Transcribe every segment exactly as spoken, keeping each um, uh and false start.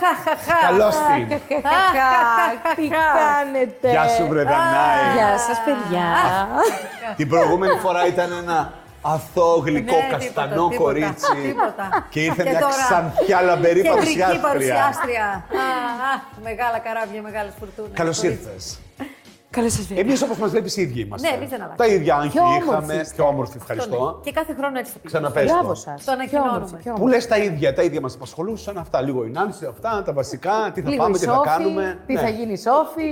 Χαχαχαχα. Καλώς την. Τι κάνετε. Γεια σου βρε Δανάη. Γεια σας παιδιά. Την προηγούμενη φορά ήταν ένα αθώο, γλυκό, καστανό κορίτσι. Και ήρθε μια ξανθιά λαμπερή παρουσιάστρια. Κεντρική παρουσιάστρια. Μεγάλα καράβια, μεγάλες φουρτούνες. Καλώς ήρθες. Εμείς όπως μας βλέπεις οι ίδιοι είμαστε. Ναι, εμείς δεν αλλάξαμε. Τα ίδια άγχη είχαμε. Πιο όμορφοι, ευχαριστώ. Και κάθε χρόνο έτσι το πιστεύω. Μπράβο σας. Το ανακοινώνουμε. Που λες τα ίδια, τα ίδια μας απασχολούσαν. Αυτά, λίγο η Νάνση, αυτά, τα βασικά. Τι θα λίγο πάμε, τι θα κάνουμε. Τι ναι. θα γίνει η Σόφη.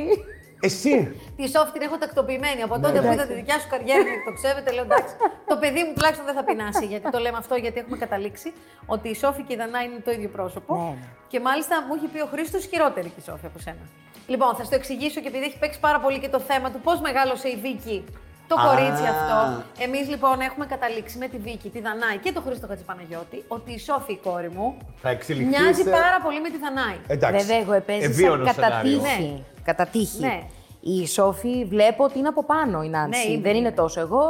Εσύ. Τη Σόφη την έχω τακτοποιημένη. Από τότε που είδα τη δικιά σου καριέρα να εκτοξεύεται, λέω εντάξει. Το παιδί μου τουλάχιστον δεν θα πεινάσει. Γιατί το λέμε αυτό, γιατί έχουμε καταλήξει ότι η Σόφη και η Δανάη είναι το ίδιο πρόσωπο. Και μάλιστα μου έχει πει ο Χρήστος χειρότερη και η Σόφη από σένα. Λοιπόν, θα στο εξηγήσω και επειδή έχει παίξει πάρα πολύ και το θέμα του πώς μεγάλωσε η Βίκη, το ah. κορίτσι αυτό. Εμείς λοιπόν έχουμε καταλήξει με τη Βίκη, τη Δανάη και τον Χρήστο Κατσπαναγιώτη ότι η Σόφη, η κόρη μου, μοιάζει σε... πάρα πολύ με τη Δανάη. Εντάξει. Βέβαια, εγώ επέζησα κατά τύχη. Ναι. Κατά τύχη. Ναι. Η Σόφη βλέπω ότι είναι από πάνω η Νάνση. Ναι, δεν είναι τόσο εγώ,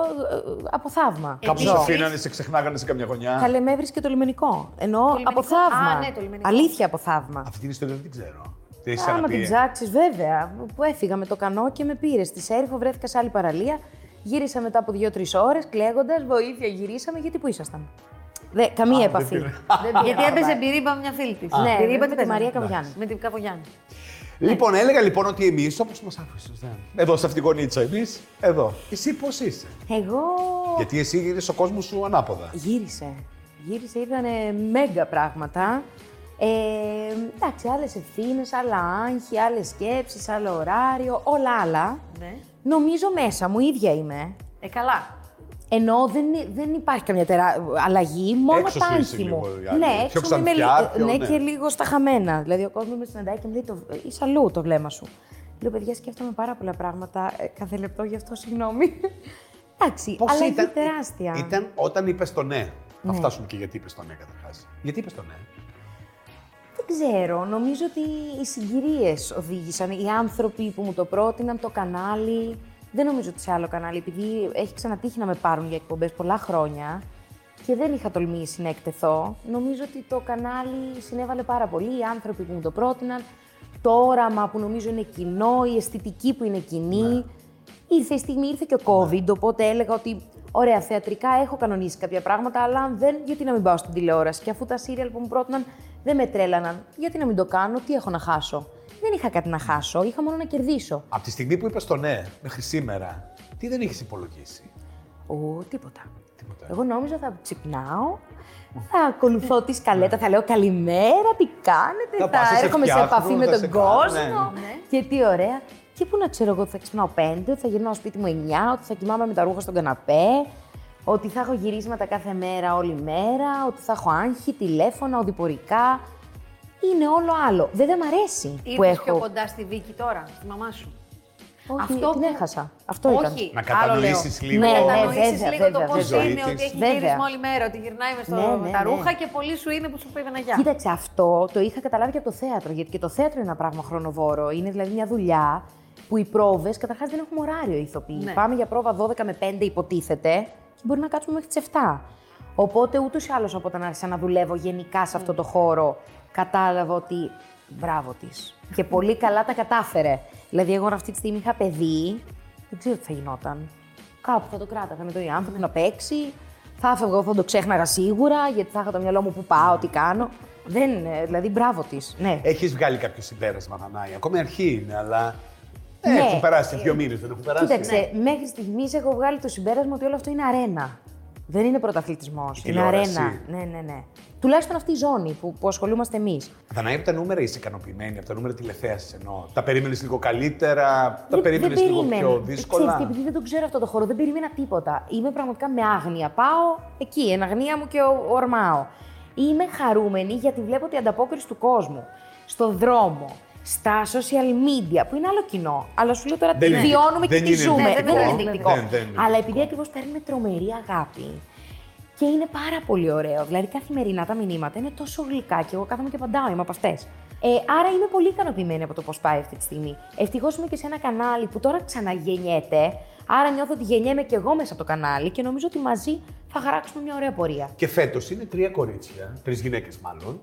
από θαύμα. Κάπου σε αφήνανε, σε ξεχνάγανε σε καμιά γωνιά. Καλέ με έβρισκε το λιμενικό. Εννοώ από θαύμα. Αλήθεια από θαύμα. Αυτή την ιστορία δεν ξέρω. Άμα την ψάξεις, βέβαια. Που έφυγα με το κανό και με πήρε στη Σέριφο, βρέθηκα σε άλλη παραλία. Γύρισα μετά από δύο-τρεις ώρες, κλαίγοντας, βοήθεια γυρίσαμε. Γιατί πού ήσασταν. Δε, καμία Α, επαφή. Δεν δεν γιατί έπαιζε μπυρίμπα μια φίλη της. Ναι, μπυρίμπα με τη Μαρία Καπογιάννη. Με την Καπογιάννη. Λοιπόν, ναι. έλεγα λοιπόν ότι εμείς, όπως μας άφησες, ναι. εδώ σε αυτήν την γωνίτσα εμείς, εδώ. Εσύ πώς είσαι. Εγώ. Γιατί εσύ γύρισε ο κόσμος σου ανάποδα. Γύρισε. Γύρισε, ήταν μέγα πράγματα. Ε, εντάξει, άλλες ευθύνες, άλλα άγχη, άλλες σκέψεις, άλλο ωράριο, όλα άλλα. Ναι. Νομίζω μέσα μου, ίδια είμαι. Ε, καλά. Ενώ δεν, δεν υπάρχει καμιά τερά... αλλαγή, μόνο τα άγχη μου. Λίγο, ναι, έξω πιο είμαι, πιο, ναι, ναι, και λίγο στα χαμένα. Δηλαδή, ο κόσμος με συναντάει και μου λέει το... είσαι αλλού το βλέμμα σου. Λέω, παιδιά, σκέφτομαι πάρα πολλά πράγματα. Κάθε λεπτό γι' αυτό, συγγνώμη. Εντάξει, πώς αλλαγή ήταν, τεράστια. Ήταν όταν είπες το ναι. Ναι. Θα φτάσουμε και γιατί είπες το ναι, καταρχάς. Γιατί είπες το ναι. Δεν ξέρω. Νομίζω ότι οι συγκυρίες οδήγησαν, οι άνθρωποι που μου το πρότειναν, το κανάλι. Δεν νομίζω ότι σε άλλο κανάλι, επειδή έχει ξανατύχει να με πάρουν για εκπομπές πολλά χρόνια και δεν είχα τολμήσει να εκτεθώ. Νομίζω ότι το κανάλι συνέβαλε πάρα πολύ, οι άνθρωποι που μου το πρότειναν, το όραμα που νομίζω είναι κοινό, η αισθητική που είναι κοινή. Ναι. Ήρθε η στιγμή, ήρθε και ο COVID, ναι. οπότε έλεγα ότι ωραία, θεατρικά έχω κανονίσει κάποια πράγματα, αλλά αν δεν, γιατί να μην πάω στην τηλεόραση. Και αφού τα σύριαλ που μου πρότειναν δεν με τρέλαναν, γιατί να μην το κάνω, τι έχω να χάσω. Δεν είχα κάτι να χάσω, είχα μόνο να κερδίσω. Από τη στιγμή που είπες το ναι, μέχρι σήμερα, τι δεν είχες υπολογίσει. Ω, τίποτα. τίποτα. Εγώ νόμιζα θα ξυπνάω, θα ακολουθώ τη σκαλέτα, θα λέω καλημέρα, τι κάνετε, θα, θα έρχομαι σε επαφή με τον σε κόσμο ναι. Ναι. και τι ωραία. Και πού να ξέρω εγώ ότι θα ξυπνάω πέντε, ότι θα γυρνάω σπίτι μου εννιά, ότι θα κοιμάμαι με τα ρούχα στον καναπέ, ότι θα έχω γυρίσματα κάθε μέρα, όλη μέρα, ότι θα έχω άγχη, τηλέφωνα, οδηπορικά. Είναι όλο άλλο. Δεν δε μ' αρέσει Ήρθες που έχω. Ήρθες πιο κοντά στη Βίκη τώρα, στη μαμά σου. Όχι, αυτό την που... έχασα. Αυτό Όχι. ήταν. Να κατανοήσεις λίγο. Ναι, να κατανοήσεις ναι, λίγο βέβαια, το πώς είναι, της. Ότι έχει γύρισμα όλη μέρα, ότι γυρνάει μες στο... ναι, ναι, τα ρούχα ναι. και πολύ σου είναι που σου πήγαινε γεια. Κοίταξε, αυτό το είχα καταλάβει και από το θέατρο, γιατί και το θέατρο είναι ένα πράγμα χρονοβόρο. Είναι δηλαδή μια δουλειά που οι πρόβες, καταρχάς δεν έχουμε ωράριο ηθοποιοί. Ναι. Πάμε για πρόβα δώδεκα με πέντε υποτίθεται και μπορεί να κάτσουμε μέχρι τις εφτά. Οπότε ούτως ή άλλως από όταν άρχισα να δουλεύω γενικά σε αυτό το χώρο, κατάλαβα ότι μπράβο της. Και πολύ καλά τα κατάφερε. Δηλαδή, εγώ αυτή τη στιγμή είχα παιδί, δεν ξέρω τι θα γινόταν. Κάπου θα το κράταγα με τον άνθρωπο να παίξει. Θα έφευγα, θα το ξέχναγα σίγουρα, γιατί θα είχα το μυαλό μου που πάω, τι κάνω. Δεν, δηλαδή, μπράβο της. Ναι. Έχεις βγάλει κάποιο συμπέρασμα, Δανάη. Ακόμη αρχή είναι, αλλά. Ε, ναι. Έχουν περάσει δύο μήνες, δεν έχουν περάσει. Κοίταξε, ναι. μέχρι στιγμής έχω βγάλει το συμπέρασμα ότι όλο αυτό είναι αρένα. Δεν είναι πρωταθλητισμός. Είναι αρένα. Ναι, ναι, ναι. Τουλάχιστον αυτή η ζώνη που, που ασχολούμαστε εμείς. Δανάη, από τα νούμερα είσαι ικανοποιημένη, από τα νούμερα τηλεθέασης εννοώ. Τα περίμενες λίγο καλύτερα, τα περίμενες λίγο πιο δύσκολα. Ξέρεις, και επειδή δεν τον ξέρω αυτό το χώρο, δεν περίμενα τίποτα. Είμαι πραγματικά με άγνοια. Πάω εκεί, εν αγνία μου και ορμάω. Είμαι χαρούμενη γιατί βλέπω την ανταπόκριση του κόσμου. Στον δρόμο, στα social media, που είναι άλλο κοινό. Αλλά σου λέω τώρα τι βιώνουμε και τι ζούμε. Δεν είναι ενδεικτικό. Αλλά επειδή ακριβώς παίρνουμε τρομερή αγάπη. Και είναι πάρα πολύ ωραίο. Δηλαδή, καθημερινά τα μηνύματα είναι τόσο γλυκά και εγώ κάθομαι και απαντάω. Είμαι από αυτές. Ε, άρα είμαι πολύ ικανοποιημένη από το πώς πάει αυτή τη στιγμή. Ευτυχώς είμαι και σε ένα κανάλι που τώρα ξαναγεννιέται. Άρα νιώθω ότι γεννιέμαι και εγώ μέσα από το κανάλι και νομίζω ότι μαζί θα χαράξουμε μια ωραία πορεία. Και φέτος είναι τρία κορίτσια, τρεις γυναίκες μάλλον,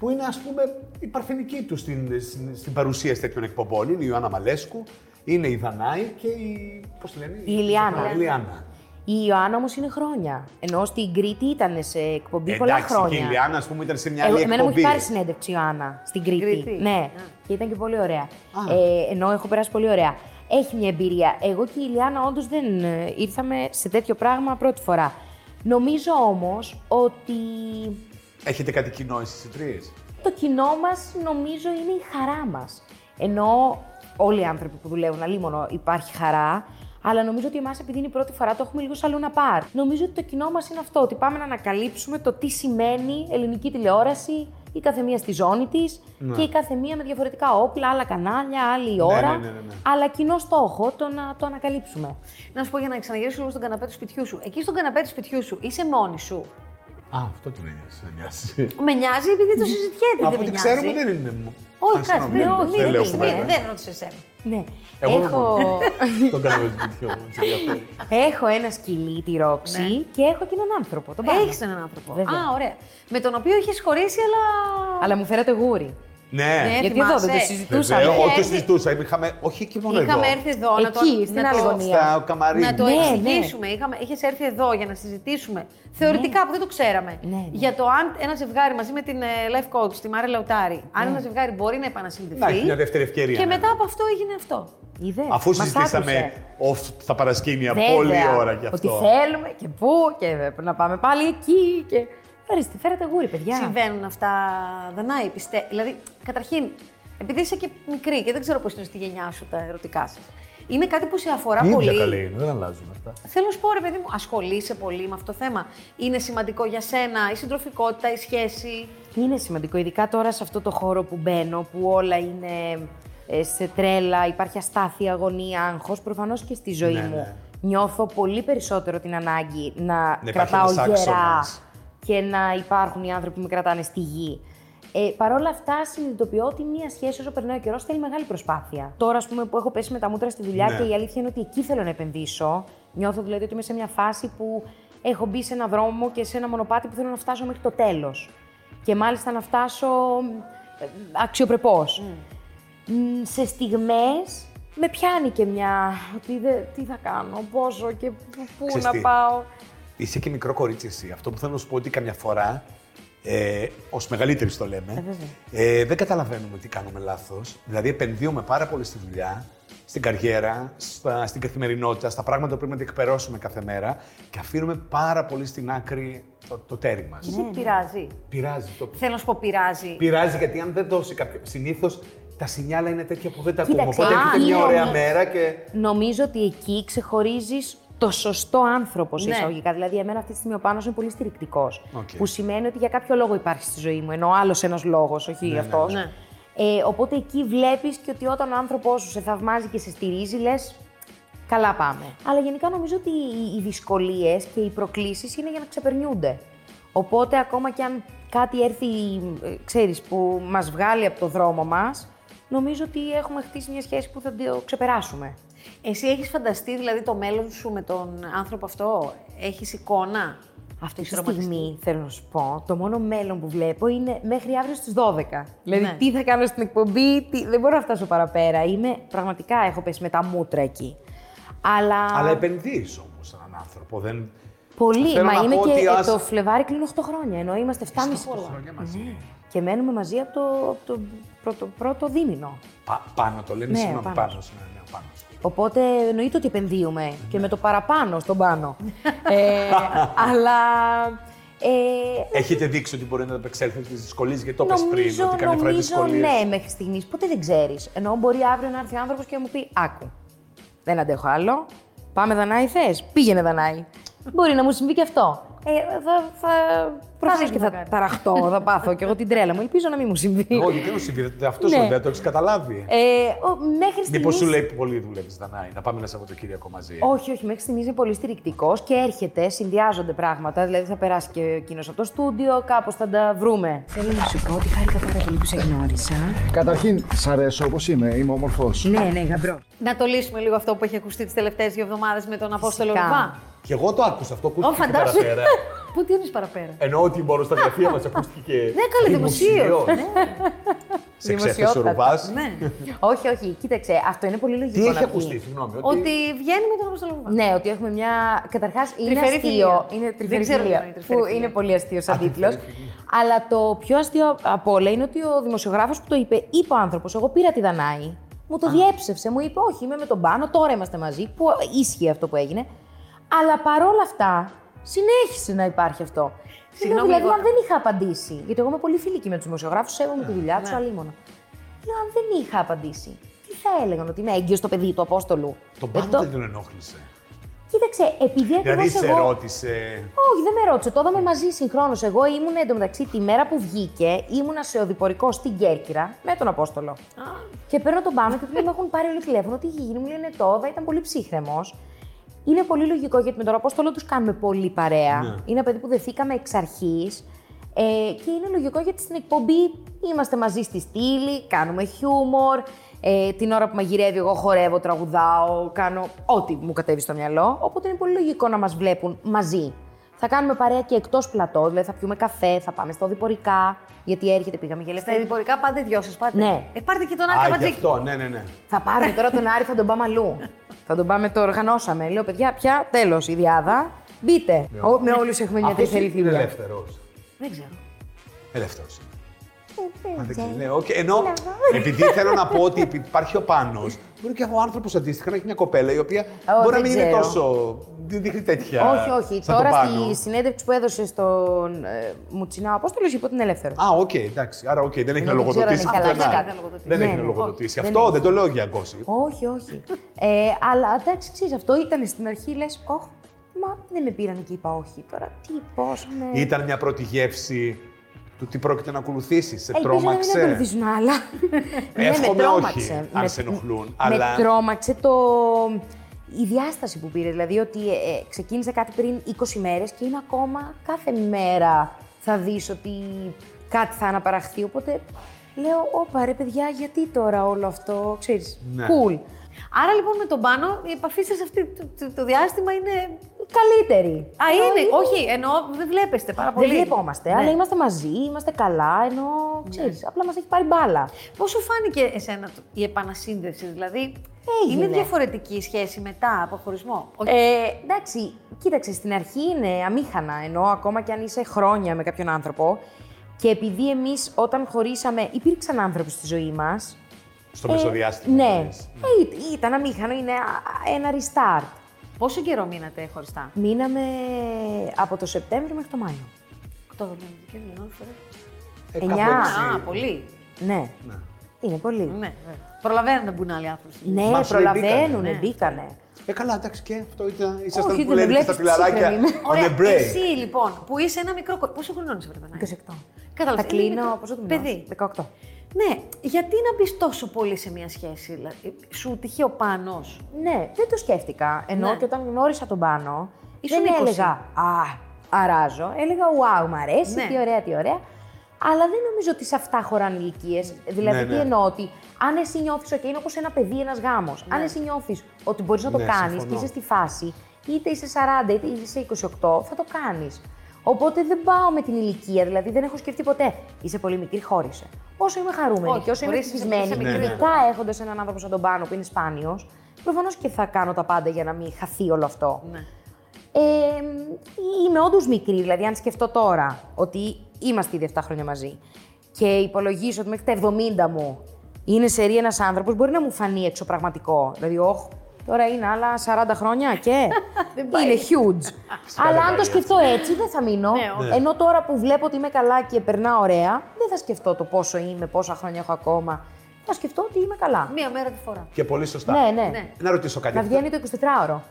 που είναι, ας πούμε, η παρθενική του στην, στην παρουσία τέτοιων εκπομπών. Είναι η Ιωάννα Μαλέσκου, είναι η Δανάη και η. Πώς λένε, η Ιλιάννα. Ιλιάννα. Η Ιωάννα όμως είναι χρόνια. Ενώ στην Κρήτη ήταν σε εκπομπή, εντάξει, πολλά χρόνια. Και η Ιλιάννα, ας πούμε, ήταν σε μια άλλη εκπομπή. Εμένα μου έχει πάρει συνέντευξη η Ιωάννα στην Κρήτη. Κρήτη. Ναι, yeah. Και ήταν και πολύ ωραία. Ah. Ε, ενώ έχω περάσει πολύ ωραία. Έχει μια εμπειρία. Εγώ και η Ιλιάννα όντως δεν ήρθαμε σε τέτοιο πράγμα πρώτη φορά. Νομίζω όμως ότι. Έχετε κάτι κοινό εσείς οι τρεις? Το κοινό μας νομίζω είναι η χαρά μας. Ενώ όλοι οι άνθρωποι που δουλεύουν, αλίμονο υπάρχει χαρά, αλλά νομίζω ότι εμάς, επειδή είναι η πρώτη φορά, το έχουμε λίγο σαν λούνα πάρ. Νομίζω ότι το κοινό μας είναι αυτό, ότι πάμε να ανακαλύψουμε το τι σημαίνει ελληνική τηλεόραση, η καθεμία στη ζώνη της, ναι, και η καθεμία με διαφορετικά όπλα, άλλα κανάλια, άλλη ώρα. Ναι, ναι, ναι, ναι. Αλλά κοινό στόχο το να το ανακαλύψουμε. Να σου πω, για να ξαναγυρίσω λίγο στον καναπέ του σπιτιού σου. Εκεί στον καναπέ του σπιτιού σου είσαι μόνη σου? Α, αυτό τι με νοιάζει. Με νοιάζει επειδή το συζητιέται. Από ό,τι ξέρουμε δεν είναι. Όχι, κάτι τέτοιο. Δεν ρώτησε εσένα. Ναι. Έχω. Τον κάνω σπιτιό. Έχω ένα σκυλί, τη Ρόξη, και έχω και έναν άνθρωπο. Έχεις έναν άνθρωπο. Α, ωραία. Με τον οποίο είχες χωρίσει, αλλά. Αλλά μου φέρατε γούρι. Ναι, γιατί εδώ δεν το συζητούσαμε. Εγώ το συζητούσα. Όχι και μόνο εδώ. Είχαμε έρθει εδώ να το συζητήσουμε. Είχες έρθει εδώ για να συζητήσουμε θεωρητικά, που δεν το ξέραμε, για το αν ένα ζευγάρι, μαζί με την life coach, τη Μάρε Λαουτάρη, αν ένα ζευγάρι μπορεί να επανασυνδεθεί. Μια δεύτερη ευκαιρία. Και μετά από αυτό έγινε αυτό. Είδες, αφού συζητήσαμε off τα παρασκήνια πολλή ώρα γι' αυτό. Ότι θέλουμε και πού και να πάμε πάλι εκεί. Ορίστε, φέρατε γούρι, παιδιά. Συμβαίνουν αυτά, Δανάη, πιστεύω. Δηλαδή, καταρχήν, επειδή είσαι και μικρή και δεν ξέρω πώς είναι στη γενιά σου τα ερωτικά σας, είναι κάτι που σε αφορά είναι πολύ. Είναι καλή, είναι, δεν αλλάζουν αυτά. Θέλω να σου πω, ρε παιδί μου, ασχολείσαι πολύ με αυτό το θέμα? Είναι σημαντικό για σένα η συντροφικότητα, η σχέση? Είναι σημαντικό, ειδικά τώρα σε αυτό το χώρο που μπαίνω, που όλα είναι σε τρέλα, υπάρχει αστάθεια, αγωνία, άγχος, προφανώς και στη ζωή ναι, μου. Ναι. Νιώθω πολύ περισσότερο την ανάγκη να, να κρατάω γερά και να υπάρχουν οι άνθρωποι που με κρατάνε στη γη. Ε, Παρ' όλα αυτά, συνειδητοποιώ ότι μία σχέση όσο περνάει ο καιρός θέλει μεγάλη προσπάθεια. Τώρα, ας πούμε, που έχω πέσει με τα μούτρα στη δουλειά, ναι, και η αλήθεια είναι ότι εκεί θέλω να επενδύσω. Νιώθω δηλαδή ότι είμαι σε μια φάση που έχω μπει σε ένα δρόμο και σε ένα μονοπάτι που θέλω να φτάσω μέχρι το τέλος. Και μάλιστα να φτάσω αξιοπρεπώς. Mm. Σε στιγμές με πιάνει και μια. Ότι δε, τι θα κάνω, πόσο και πού Ξεστή. να πάω. Είσαι και μικρό κορίτσι εσύ. Αυτό που θέλω να σου πω ότι καμιά φορά, ε, ως μεγαλύτερη το λέμε, ε, δεν καταλαβαίνουμε τι κάνουμε λάθος. Δηλαδή επενδύουμε πάρα πολύ στη δουλειά, στην καριέρα, στα, στην καθημερινότητα, στα πράγματα που πρέπει να διεκπεραιώσουμε κάθε μέρα και αφήνουμε πάρα πολύ στην άκρη το, το τέρι μας. Και δεν πειράζει. Πειράζει. Το... Θέλω να σου πω πειράζει. Πειράζει γιατί αν δεν δώσει κάποιο, συνήθως τα σινιάλα είναι τέτοια που δεν τα ακούμε. Οπότε έρχεται μια ωραία νομίζω... μέρα και... Νομίζω ότι εκεί ξεχωρίζεις το σωστό άνθρωπο, ναι, εισαγωγικά. Δηλαδή, εμένα αυτή τη στιγμή ο Πάνος είναι πολύ στηρικτικός. Okay. Που σημαίνει ότι για κάποιο λόγο υπάρχει στη ζωή μου. Ενώ άλλος ένας λόγος, όχι ναι, αυτός. Ναι. Ε, οπότε εκεί βλέπεις και ότι όταν ο άνθρωπος σου σε θαυμάζει και σε στηρίζει, λες καλά πάμε. Αλλά γενικά νομίζω ότι οι δυσκολίες και οι προκλήσεις είναι για να ξεπερνιούνται. Οπότε, ακόμα κι αν κάτι έρθει, ξέρεις, που μας βγάλει από το δρόμο μας, νομίζω ότι έχουμε χτίσει μια σχέση που θα το ξεπεράσουμε. Εσύ έχεις φανταστεί δηλαδή το μέλλον σου με τον άνθρωπο αυτό, έχεις εικόνα? Αυτή τη στιγμή, θέλω να σου πω, το μόνο μέλλον που βλέπω είναι μέχρι αύριο στις δώδεκα. Δηλαδή, ναι, τι θα κάνω στην εκπομπή, τι... δεν μπορώ να φτάσω παραπέρα. Είμαι, πραγματικά έχω πέσει με τα μούτρα εκεί. Αλλά, Αλλά επενδύεις όμως έναν άνθρωπο, δεν... Πολύ, θέλω μα είμαι και ότι ας... το Φλεβάρι κλείνω οκτώ χρόνια, ενώ είμαστε εφτά και μισό χρόνια μαζί. Ναι. Και μένουμε μαζί από το, από το πρώτο, πρώτο δίμηνο. Πα, πάνω το λένε, ναι, συγγνώμη, πάνω. Πάνω, ναι, πάνω. Οπότε εννοείται ότι επενδύουμε, ναι, και με το παραπάνω στον πάνω. ε, αλλά... Ε, έχετε δείξει ότι μπορείτε να επεξέλθετε τις δυσκολίες, γιατί το είπες πριν, ότι κάνει φορά δυσκολίες. Ναι, μέχρι στιγμής. Ποτέ δεν ξέρεις. Ενώ μπορεί αύριο να έρθει ο άνθρωπος και να μου πει «Άκου, δεν αντέχω άλλο, πάμε Δανάη θες, πήγαινε Δανάη». Μπορεί να μου συμβεί και αυτό. Ε, θα. θα προφανώς και θα, θα ταραχτώ, θα πάθω και εγώ την τρέλα μου. Ελπίζω να μην μου συμβεί. Όχι, δεν μου συμβεί. Αυτό σου λέει, το έχεις καταλάβει. Ε, ο, μέχρι στιγμής. Μήπως σου λέει που πολύ δουλεύεις, Δανάη, να πάμε ένα Σαββατοκύριακο μαζί? Όχι, όχι. Μέχρι στιγμής είναι πολύ στηρικτικός και έρχεται, συνδυάζονται πράγματα. Δηλαδή θα περάσει και εκείνος από το στούντιο, κάπως θα τα βρούμε. Θέλω να σου πω ότι χάρηκα πάρα πολύ που σε γνώρισα. Καταρχήν, σ' αρέσω όπως είμαι, είμαι όμορφος. Ναι, ναι, γαμπρό. Να το λύσουμε λίγο αυτό που έχει ακουστεί τις τελευταίες δύο εβδομάδες με τον Απόστολο Πα. Και εγώ το άκουσα αυτό, ακούστηκε oh, παραπέρα. Πού τι έννοιες παραπέρα. Εννοώ ότι μπορώ στα γραφεία μας ακούστηκε δημοσίως. Ναι, σε ξέφτες ο Ρουβάς. Όχι, όχι, κοίταξε, αυτό είναι πολύ λογικό. Τι έχει ακουστεί, συγγνώμη. Ότι βγαίνει με τον Απόστολο Πα. Ναι, ότι έχουμε μια. Καταρχάς είναι αστείο. Είναι τρυφερή φιλία. Που είναι πολύ αστείο σαν τίτλος. Αλλά το πιο αστείο από όλα είναι ότι ο δημοσιογράφος που το είπε, είπε ο άνθρωπος, εγώ πήρα τη Δανάη. Μου το διέψευσε, μου είπε, όχι, είμαι με τον Πάνο, τώρα είμαστε μαζί. Που ίσχυε αυτό που έγινε. Αλλά παρόλα αυτά, συνέχισε να υπάρχει αυτό. Συγγνώμη, δηλαδή, εγώ... αν δεν είχα απαντήσει. Γιατί εγώ είμαι πολύ φιλική με τους δημοσιογράφους, σέβομαι τη δουλειά τους, αλλήμωνα. Λέω, αν δεν είχα απαντήσει, τι θα έλεγαν, ότι είμαι έγκυος το παιδί του Απόστολου. Τον Πάνο δεν τον ενόχλησε. Κοίταξε, επειδή ακριβώς. Δηλαδή, σε εγώ... ρώτησε. Όχι, δεν με ρώτησε. Το είδαμε μαζί συγχρόνως. Εγώ ήμουν εντωμεταξύ τη μέρα που βγήκε, ήμουνα σε οδηπορικό στην Κέρκυρα με τον Απόστολο. Α. Και παίρνω τον Πάνο και του με έχουν πάρει όλο τηλέφωνο. Τι είχε γίνει, μου λένε τώρα, ήταν πολύ ψύχρεμος. Είναι πολύ λογικό γιατί με τον Απόστολο τους κάνουμε πολύ παρέα. Ναι. Είναι παιδί που δεθήκαμε εξ αρχής. Ε, και είναι λογικό γιατί στην εκπομπή είμαστε μαζί στη στήλη, κάνουμε χιούμορ. Ε, την ώρα που μαγειρεύει, εγώ χορεύω, τραγουδάω, κάνω ό,τι μου κατέβει στο μυαλό. Οπότε είναι πολύ λογικό να μας βλέπουν μαζί. Θα κάνουμε παρέα και εκτός πλατό, δηλαδή θα πιούμε καφέ, θα πάμε στα οδηπορικά. Γιατί έρχεται, πήγαμε για λεφτά. Στα οδηπορικά πάτε δυο σας, πάτε. Ναι. Ε, πάρτε και τον Άρη Καμπατζίκη. Ναι, ναι, ναι. Θα πάρουμε τώρα τον Άρη, θα τον πάμε αλλού. Θα τον πάμε, το οργανώσαμε. Λέω, παιδιά, πια τέλος η διάδα. Μπείτε. Ναι. Ο, με όλους έχουμε μια τέτοια θηλυκή. Είναι ελεύθερος. Δεν ξέρω. Ελεύθερος. Okay. Ενώ επειδή θέλω να πω ότι υπάρχει ο Πάνος, μπορεί και ο άνθρωπος αντίστοιχα να έχει μια κοπέλα η οποία oh, μπορεί να μην είναι τόσο. Δεν δείχνει τέτοια. Όχι, όχι. Τώρα στη συνέντευξη που έδωσε στον ε, Μουτσινάου, Απόστολος είπε ότι είναι ελεύθερο. Α, οκ, okay, εντάξει. Άρα, οκ, okay, δεν έχει να λογοδοτήσει. Δεν έχει να λογοδοτήσει. Αυτό δεν το λέω για γκόσιπ. Όχι, όχι. Αλλά εντάξει, ξέρεις, αυτό ήταν στην αρχή, λες, όχι, μα δεν με πήραν και είπα όχι. Τώρα τι, πώς με. Ήταν μια πρώτη γεύση. Του τι πρόκειται να ακολουθήσεις, σε τρόμαξε. Δεν ακολουθήσουν άλλα. Εύχομαι όχι, αν με, σε ενοχλούν. Με αλλά... τρόμαξε το... η διάσταση που πήρε. Δηλαδή ότι ε, ε, ξεκίνησε κάτι πριν είκοσι μέρες και είναι ακόμα κάθε μέρα θα δεις ότι κάτι θα αναπαραχθεί. Οπότε λέω, όπα ρε παιδιά, γιατί τώρα όλο αυτό, ξέρεις, ναι. Cool. Άρα λοιπόν με τον Πάνο η επαφή σας αυτό το, το, το διάστημα είναι καλύτερη. Α, ενώ, είναι, είναι, όχι, εννοώ δεν βλέπεστε πάρα πολύ. Δεν βλέπόμαστε, ναι. Αλλά είμαστε μαζί, είμαστε καλά, ενώ ξέρεις, ναι. Απλά μας έχει πάρει μπάλα. Πώς σου φάνηκε εσένα η επανασύνδεση, δηλαδή, έγινε. Είναι διαφορετική η σχέση μετά από χωρισμό. Ε, εντάξει, κοίταξε, στην αρχή είναι αμήχανα, ενώ ακόμα κι αν είσαι χρόνια με κάποιον άνθρωπο και επειδή εμείς όταν χωρίσαμε υπήρξαν άνθρωποι στη ζωή μας. Στο ε, μεσοδιάστημα. Ναι. ναι. Ε, ήταν αμήχανο, είναι ένα restart. Πόσο καιρό μείνατε χωριστά? Μείναμε από το Σεπτέμβριο μέχρι το Μάιο. Οκτώβριο, Δεκέμβριο, Εννιά. Α, πολύ. Ναι. ναι. Είναι πολύ. Ναι. Προλαβαίνουν να μπουν άλλοι άνθρωποι. Ναι, Μας προλαβαίνουν, ναι. μπήκανε. Ε, καλά, εντάξει, και αυτό ήταν. Ήσασταν που λένε στα φιλαράκια. Ωραία, εσύ λοιπόν που είσαι ένα μικρό κορίτσι. Πόσο χρονών είσαι, Βρετανά? είκοσι οκτώ. Κατάλαβα. Θα κλείνω, πόσο το παιδί. δεκαοκτώ. Ναι, γιατί να μπεις τόσο πολύ σε μια σχέση, δηλαδή, σου τυχεί ο Πάνος? Ναι, δεν το σκέφτηκα. Ενώ ναι. Και όταν γνώρισα τον Πάνο, δεν είκοσι. Έλεγα «Α, αράζω». Έλεγα «Ουάου, μ' αρέσει, ναι. τι ωραία, τι ωραία». Αλλά δεν νομίζω ότι σε αυτά χωράνε ηλικίες. Δηλαδή, ναι, ναι. τι εννοώ, ότι αν εσύ νιώθεις, okay, είναι όπως ένα παιδί, ένας γάμος. Ναι. Αν εσύ νιώθεις ότι μπορείς να το ναι, κάνεις και είσαι στη φάση, είτε είσαι σαράντα είτε είσαι είκοσι οκτώ, θα το κάνεις. Οπότε δεν πάω με την ηλικία, δηλαδή δεν έχω σκεφτεί ποτέ. Είσαι πολύ μικρή, χώρισε. Όσο είμαι χαρούμενη όχι, και όσο είμαι ευτυχισμένη, ειδικά έχοντα έναν άνθρωπο σαν τον Πάνο που είναι σπάνιος, προφανώς και θα κάνω τα πάντα για να μην χαθεί όλο αυτό. Ναι. Ε, είμαι όντως μικρή, δηλαδή αν σκεφτώ τώρα ότι είμαστε ήδη επτά χρόνια μαζί και υπολογίσω ότι μέχρι τα εβδομήντα μου είναι σερή ένας άνθρωπος, μπορεί να μου φανεί εξωπραγματικό. Δηλαδή, όχ, τώρα είναι άλλα σαράντα χρόνια και είναι huge. Αλλά αν το σκεφτώ έτσι δεν θα μείνω. Ενώ τώρα που βλέπω ότι είμαι καλά και περνάω ωραία, δεν θα σκεφτώ το πόσο είμαι, πόσα χρόνια έχω ακόμα. Θα σκεφτώ ότι είμαι καλά. Μία μέρα τη φορά. Και πολύ σωστά. Ναι, ναι. ναι. Να ρωτήσω κάτι. Να βγαίνει το εικοσιτετράωρο.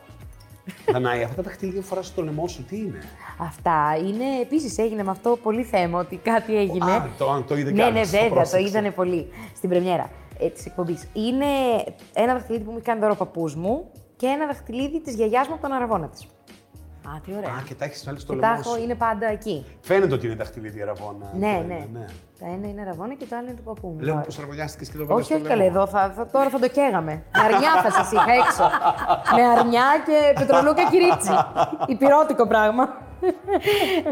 Δανάη, αυτά τα δαχτυλίδια φοράς στο λαιμό σου, τι είναι? Αυτά είναι. Επίσης έγινε με αυτό πολύ θέμα ότι κάτι έγινε. Α, το, το είδε κι άλλος. Ναι, ναι, βέβαια, το είδανε πολύ στην πρεμιέρα. Της εκπομπής. Είναι ένα δαχτυλίδι που μου κάνει δώρο ο παππούς μου και ένα δαχτυλίδι της γιαγιάς μου από τον αραβόνα της. Α, Α, τι ωραία. Α, και τα έχεις άλλη στο λαιμό σου. Είναι πάντα εκεί. Φαίνεται ότι είναι δαχτυλίδια ραβώνα. Ναι, ναι, ναι, ναι. Τα ένα είναι ραβώνα και το άλλο είναι του παππού μου. Λέω πως τραγωνιάστηκες και το βάλες στο λαιμό. Όχι, όχι, εδώ θα, θα, τώρα θα το καίγαμε. Με αρνιά θα σας είχα έξω. Με αρνιά και πετρολούκα κυρίτσι. Υπηρώτικο πράγμα.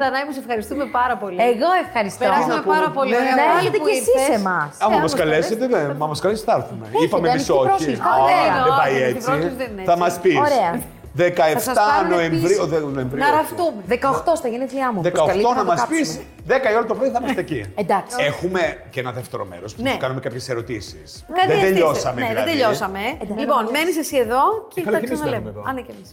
Δανάη μου, σε ευχαριστούμε πάρα πολύ. Εγώ ευχαριστώ. Περάσαμε πάρα πολύ. Ναι, έρχεται και εσείς εμάς. Άμα μας καλέσετε, ναι, μα μας καλέσετε, θα έρθουμε. Είπαμε εμείς όχι. Δεν πάει έτσι. Θα μας πεις. δεκαεπτά Νοεμβρίου. Να ραφτούμε. δεκαοκτώ στα γενέθλιά μου. δεκαοκτώ να μας πεις. δέκα η ώρα το πρωί θα είμαστε εκεί. Εντάξει. Έχουμε και ένα δεύτερο μέρος που κάνουμε κάποιες ερωτήσεις. Δεν τελειώσαμε. Δεν τελειώσαμε. Λοιπόν, μένεις εσύ εδώ και θα ξαναλέμε. Άντε κι εμείς.